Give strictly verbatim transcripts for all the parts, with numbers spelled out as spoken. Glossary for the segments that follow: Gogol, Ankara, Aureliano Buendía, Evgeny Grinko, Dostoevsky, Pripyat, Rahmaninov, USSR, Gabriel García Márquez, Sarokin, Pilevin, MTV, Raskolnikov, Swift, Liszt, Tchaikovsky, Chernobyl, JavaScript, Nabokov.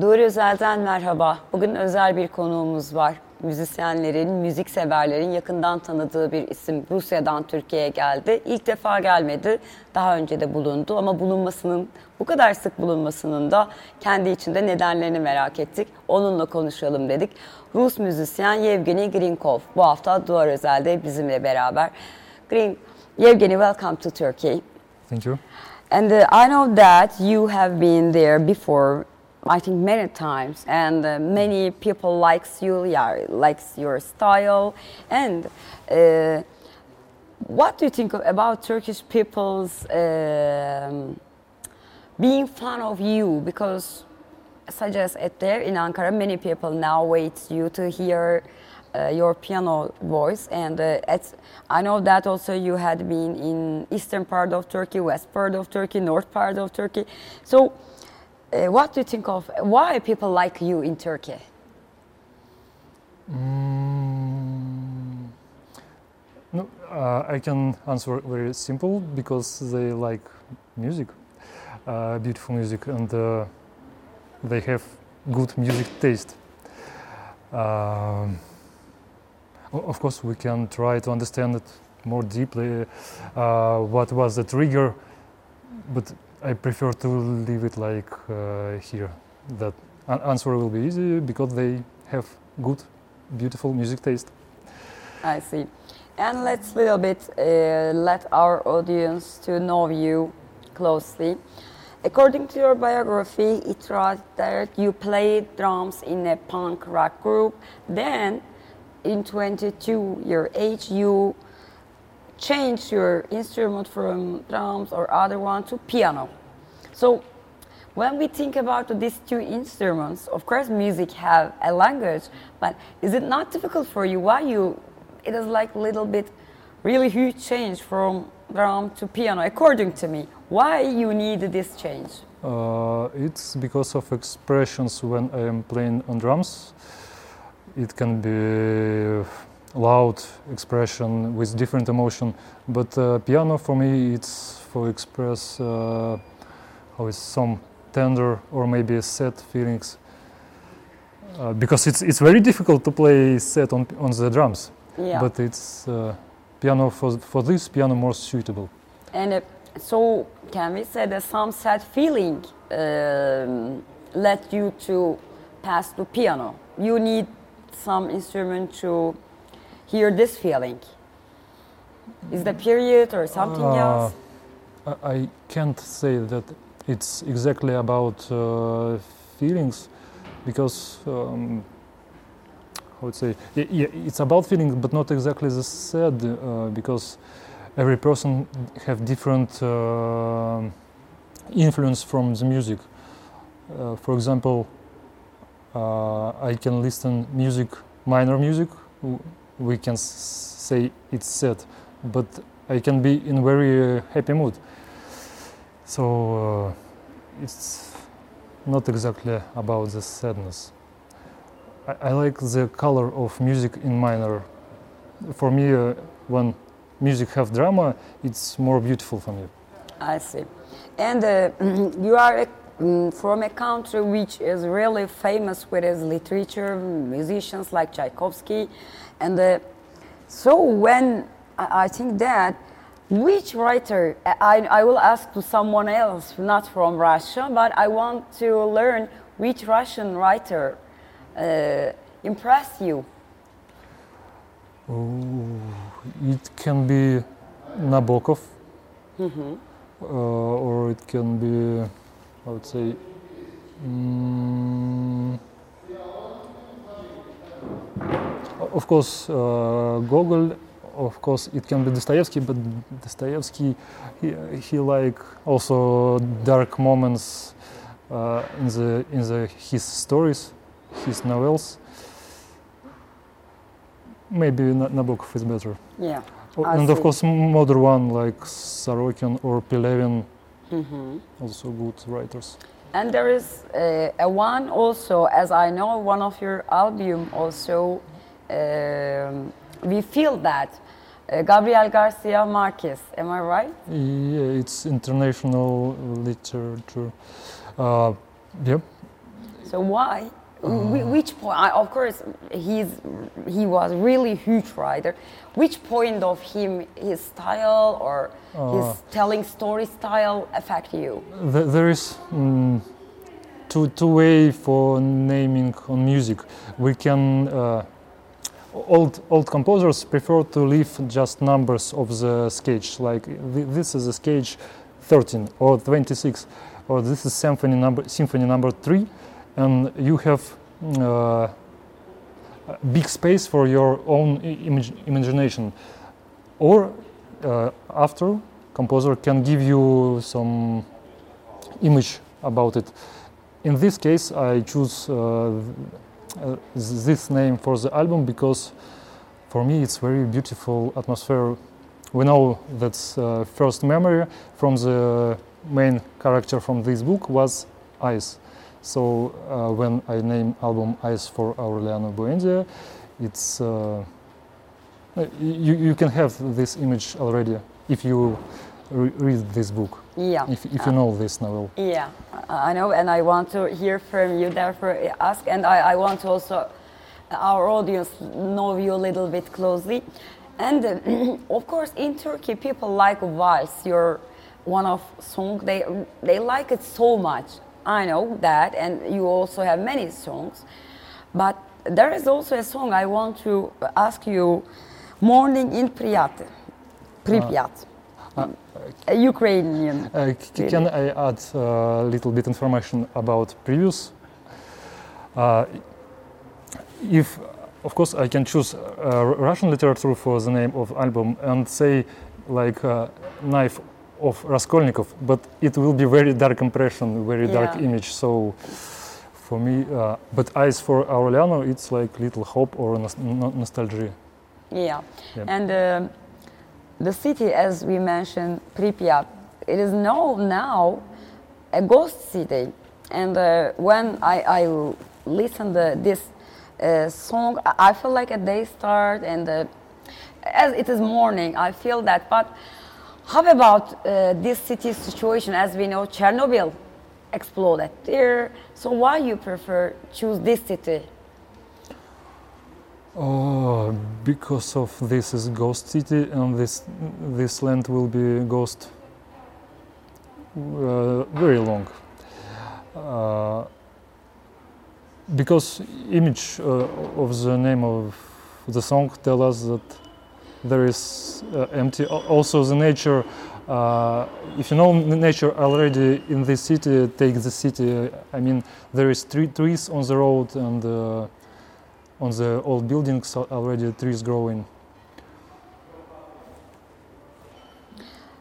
Doğru Özel'den merhaba. Bugün özel bir konuğumuz var. Müzisyenlerin, müzikseverlerin yakından tanıdığı bir isim Rusya'dan Türkiye'ye geldi. İlk defa gelmedi, daha önce de bulundu ama bulunmasının, bu kadar sık bulunmasının da kendi içinde nedenlerini merak ettik. Onunla konuşalım dedik. Rus müzisyen Evgeny Grinko bu hafta Doğru Özel'de bizimle beraber. Grin, Evgeny, welcome to Turkey. Thank you. And uh, I know that you have been there before. I think many times, and uh, many people likes you, yeah, likes your style. And uh, what do you think about Turkish people's uh, being fan of you? Because, such as at there in Ankara, many people now wait you to hear uh, your piano voice. And uh, at, I know that also you had been in eastern part of Turkey, west part of Turkey, north part of Turkey. So. Uh, what do you think of why people like you in Turkey? Mm, no, uh, I can answer very simple because they like music, uh, beautiful music, and uh, they have good music taste. Uh, of course, we can try to understand it more deeply. Uh, what was the trigger, but. I prefer to leave it like uh, here. That answer will be easy because they have good, beautiful music taste. I see. And let's little bit uh, let our audience to know you closely. According to your biography, it was that you played drums in a punk rock group. Then, in twenty-two your age, you change your instrument from drums or other one to piano. So when we think about these two instruments, of course music have a language, but is it not difficult for you? Why you, it is like little bit really huge change from drum to piano, according to me. Why you need this change? Uh, it's because of expressions when I am playing on drums. It can be loud expression with different emotion, but uh, piano for me it's for express uh, how is some tender or maybe sad feelings uh, because it's it's very difficult to play sad on on the drums. Yeah. But it's uh, piano for for this piano more suitable. And uh, so can we say that some sad feeling uh, led you to pass to piano? You need some instrument to hear this feeling? Is the period or something uh, else? I can't say that it's exactly about uh, feelings because um, I would say yeah, it's about feelings but not exactly the sad uh, because every person have different uh, influence from the music. Uh, for example, uh, I can listen music, minor music, we can say it's sad, but I can be in very uh, happy mood. So uh, it's not exactly about the sadness. I, I like the color of music in minor. For me, uh, when music have drama, it's more beautiful for me. I see. And uh, you are a from a country which is really famous with its literature, musicians like Tchaikovsky, and uh, so when I think that which writer I, I will ask to someone else, not from Russia, but I want to learn which Russian writer uh, impressed you. Oh, it can be Nabokov, mm-hmm. uh, or it can be. I would say um, of course uh, Gogol, of course it can be Dostoevsky, but Dostoevsky he, he like also dark moments uh, in the in the his stories, his novels. Maybe Nabokov is better. Yeah. And of course modern one like Sarokin or Pilevin. Mm-hmm. Also good writers. And there is uh, a one also, as I know, one of your album also, um, we feel that, uh, Gabriel García Márquez, am I right? Yeah, it's international literature, uh, yeah. So why? Mm. Which point? Of course, he's he was really huge writer. Which point of him, his style or uh, his telling story style affect you? Th- there is um, two two way for naming on music. We can uh, old old composers prefer to leave just numbers of the sketch. Like th- this is a sketch thirteen or twenty-six, or this is symphony number symphony number three. And you have uh, big space for your own imag- imagination, or uh, after composer can give you some image about it. In this case, I choose uh, uh, this name for the album because for me it's very beautiful atmosphere. We know that uh, first memory from the main character from this book was eyes. So uh, when I name album Eyes for Aureliano Buendía, it's uh, you you can have this image already if you re- read this book. Yeah. If if you uh, know this novel. Yeah, I know, and I want to hear from you. Therefore, ask, and I, I want to also our audience know you a little bit closely, and uh, of course in Turkey people like vals, your one-off song. They they like it so much. I know that, and you also have many songs, but there is also a song I want to ask you, Morning in Pripyat, Pripyat, uh, uh, Ukrainian. Uh, c- can I add a uh, little bit information about previous? Uh, if, of course, I can choose uh, Russian literature for the name of album and say like uh, Knife of Raskolnikov, but it will be very dark impression, very yeah. dark image. So for me, uh, but Eyes for Aureliano, it's like little hope or nos- nostalgia. Yeah, yeah. And uh, the city, as we mentioned, Pripyat, it is now now a ghost city. And uh, when I, I listen to this uh, song, I feel like a day start, and uh, as it is morning, I feel that, but. How about uh, this city's situation? As we know, Chernobyl exploded there. So why you prefer choose this city? Oh, because of this is ghost city, and this this land will be ghost uh, very long. Uh, because image uh, of the name of the song tell us that. There is uh, empty. Also, the nature. Uh, if you know nature already in this city, take the city. I mean, there is three trees on the road and uh, on the old buildings already trees growing.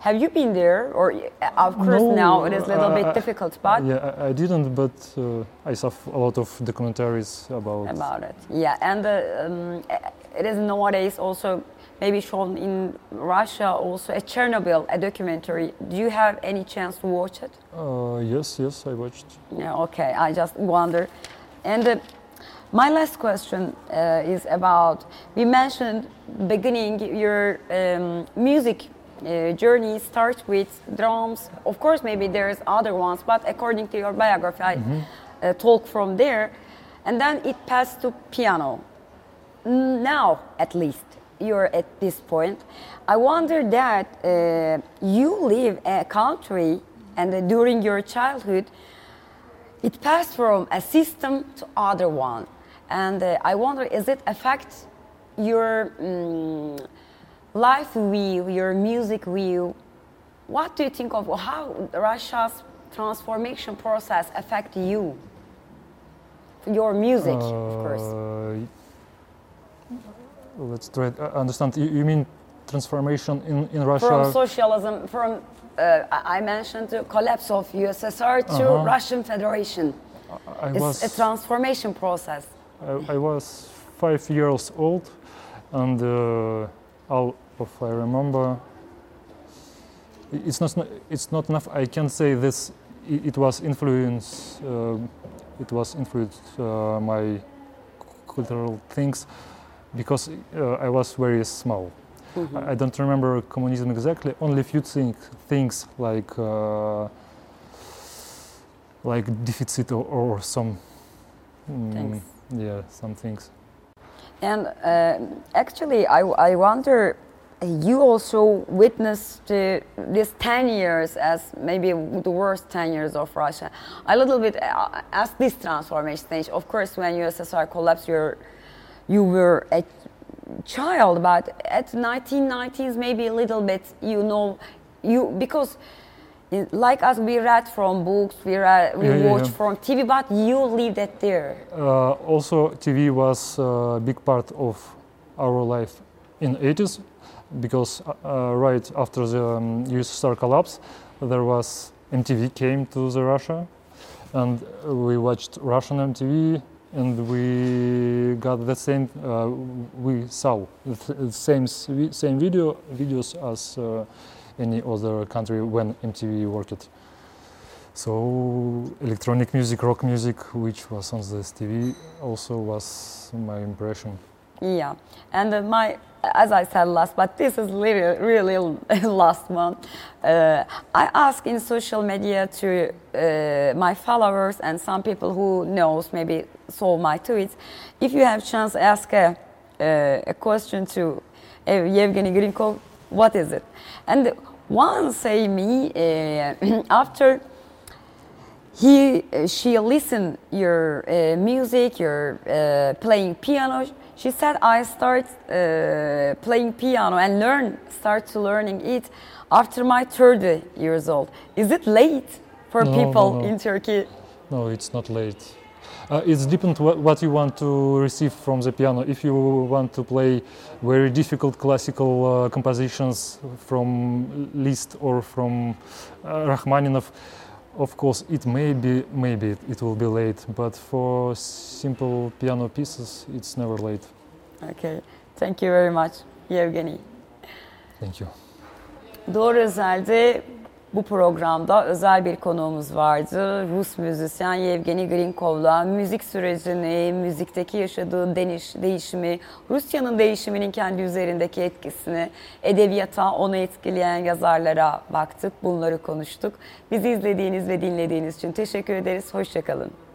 Have you been there? Or of course, no, now it is a little uh, bit difficult. But yeah, I didn't. But uh, I saw a lot of documentaries about about it. Yeah, and uh, um, it is nowadays also. Maybe shown in Russia also at Chernobyl, a documentary. Do you have any chance to watch it? Uh, yes, yes, I watched. Yeah, okay, I just wonder. And uh, my last question uh, is about, we mentioned beginning your um, music uh, journey starts with drums. Of course, maybe there's other ones, but according to your biography, mm-hmm. I uh, talk from there. And then it passed to piano, now at least. You're at this point. I wonder that uh, you live a country, and uh, during your childhood, it passed from a system to other one. And uh, I wonder, is it affect your um, life view, your music view? What do you think of how Russia's transformation process affect you? Your music, uh... of course. Let's try to understand. You mean transformation in, in Russia? From socialism, from uh, I mentioned the collapse of U S S R to uh-huh. Russian Federation. I it's was, a transformation process. I, I was five years old, and uh, all of I remember. It's not. It's not enough. I can say this. It was influence. Uh, it was influenced uh, my cultural things. Because uh, I was very small. Mm-hmm. I don't remember communism exactly, only few thing, things like uh, like deficit or, or some mm, things. Yeah, some things. And uh, actually, I, I wonder, you also witnessed uh, these ten years as maybe the worst ten years of Russia. A little bit uh, as this transformation stage. Of course, when U S S R collapsed, you're, you were a child, but at nineteen nineties, maybe a little bit, you know, you because. Like us, we read from books, we, read, we yeah, watch yeah. from T V, but you lived it there. Uh, also, T V was a big part of our life in the eighties, because uh, right after the um, U S S R collapse, there was M T V came to the Russia, and we watched Russian M T V, and we got the same, uh, we saw the same same video videos as. Uh, any other country when M T V worked. So electronic music, rock music, which was on this T V, also was my impression. Yeah, and uh, my, as I said last, but this is really, really last one. Uh, I ask in social media to uh, my followers and some people who knows, maybe saw my tweets, if you have chance, ask a, uh, a question to uh, Evgeny Grinko, what is it? And one say me uh, after he uh, she listened your uh, music, your uh, playing piano. She said I start uh, playing piano and learn start to learning it after my thirty years old. Is it late for no, people no, no. in Turkey? No, it's not late. Uh, it's depends what, what you want to receive from the piano. If you want to play very difficult classical uh, compositions from Liszt or from uh, Rahmaninov, of course, it may be, maybe it, it will be late. But for simple piano pieces, it's never late. Okay, thank you very much, Evgeny. Thank you. Doğru özeldi. Bu programda özel bir konuğumuz vardı. Rus müzisyen Yevgeni Grinkov'la müzik sürecini, müzikteki yaşadığı deniş, değişimi, Rusya'nın değişiminin kendi üzerindeki etkisini, edebiyata, onu etkileyen yazarlara baktık, bunları konuştuk. Bizi izlediğiniz ve dinlediğiniz için teşekkür ederiz. Hoşça kalın.